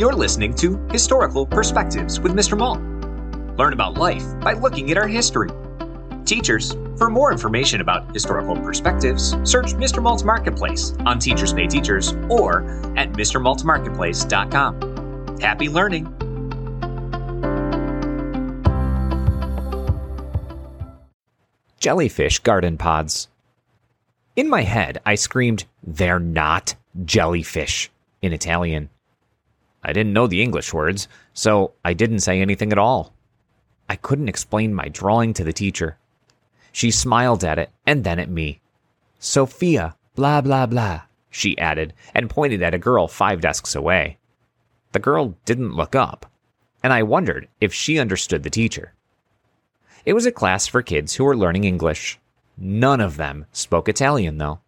You're listening to Historical Perspectives with Mr. Malt. Learn about life by looking at our history. Teachers, for more information about historical perspectives, search Mr. Malt's Marketplace on Teachers Pay Teachers or at MrMaltMarketplace.com. Happy learning! Jellyfish Garden Pods. In my head, I screamed, "They're not jellyfish," in Italian. I didn't know the English words, so I didn't say anything at all. I couldn't explain my drawing to the teacher. She smiled at it and then at me. "Sophia, blah, blah, blah," she added, and pointed at a girl 5 desks away. The girl didn't look up, and I wondered if she understood the teacher. It was a class for kids who were learning English. None of them spoke Italian, though.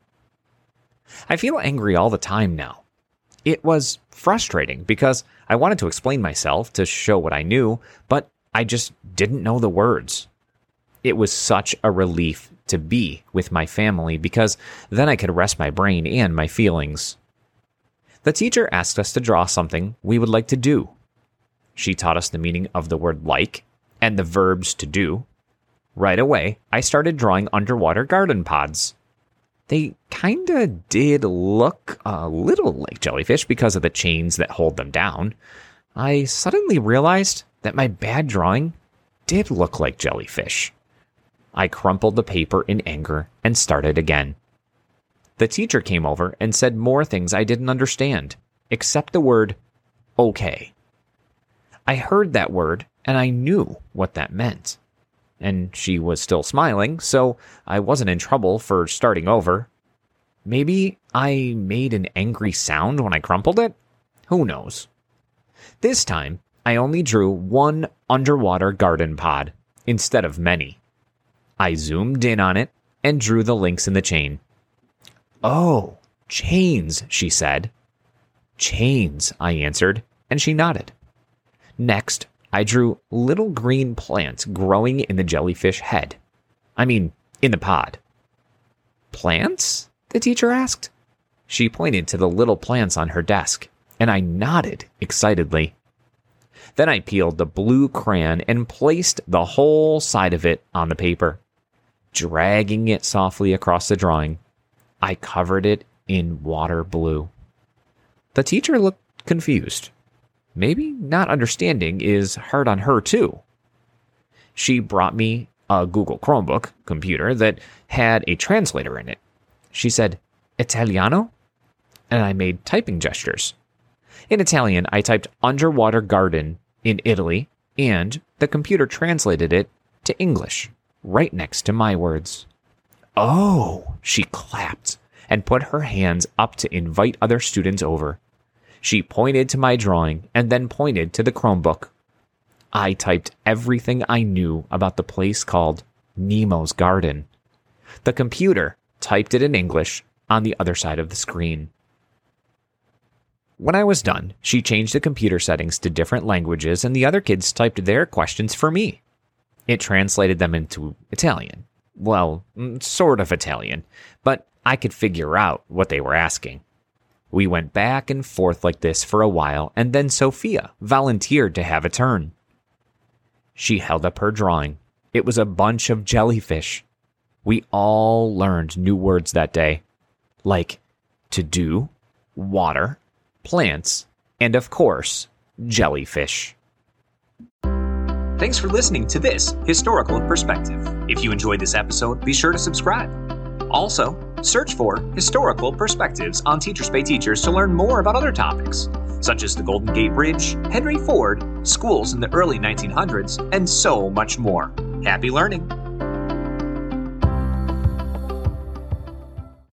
I feel angry all the time now. It was frustrating because I wanted to explain myself to show what I knew, but I just didn't know the words. It was such a relief to be with my family because then I could rest my brain and my feelings. The teacher asked us to draw something we would like to do. She taught us the meaning of the word "like" and the verbs to do. Right away, I started drawing underwater garden pods. They kinda did look a little like jellyfish because of the chains that hold them down. I suddenly realized that my bad drawing did look like jellyfish. I crumpled the paper in anger and started again. The teacher came over and said more things I didn't understand, except the word "okay." I heard that word and I knew what that meant. And she was still smiling, so I wasn't in trouble for starting over. Maybe I made an angry sound when I crumpled it? Who knows? This time, I only drew one underwater garden pod, instead of many. I zoomed in on it and drew the links in the chain. "Oh, chains," she said. "Chains," I answered, and she nodded. Next, I drew little green plants growing in the jellyfish head. I mean, in the pod. "Plants?" the teacher asked. She pointed to the little plants on her desk, and I nodded excitedly. Then I peeled the blue crayon and placed the whole side of it on the paper, dragging it softly across the drawing. I covered it in water blue. The teacher looked confused. Maybe not understanding is hard on her, too. She brought me a Google Chromebook computer that had a translator in it. She said, "Italiano?" And I made typing gestures. In Italian, I typed "underwater garden" in Italy, and the computer translated it to English, right next to my words. "Oh," she clapped and put her hands up to invite other students over. She pointed to my drawing and then pointed to the Chromebook. I typed everything I knew about the place called Nemo's Garden. The computer typed it in English on the other side of the screen. When I was done, she changed the computer settings to different languages and the other kids typed their questions for me. It translated them into Italian. Well, sort of Italian, but I could figure out what they were asking. We went back and forth like this for a while, and then Sophia volunteered to have a turn. She held up her drawing. It was a bunch of jellyfish. We all learned new words that day, like to do, water, plants, and of course, jellyfish. Thanks for listening to this Historical Perspective. If you enjoyed this episode, be sure to subscribe. Also, search for Historical Perspectives on Teachers Pay Teachers to learn more about other topics, such as the Golden Gate Bridge, Henry Ford, schools in the early 1900s, and so much more. Happy learning!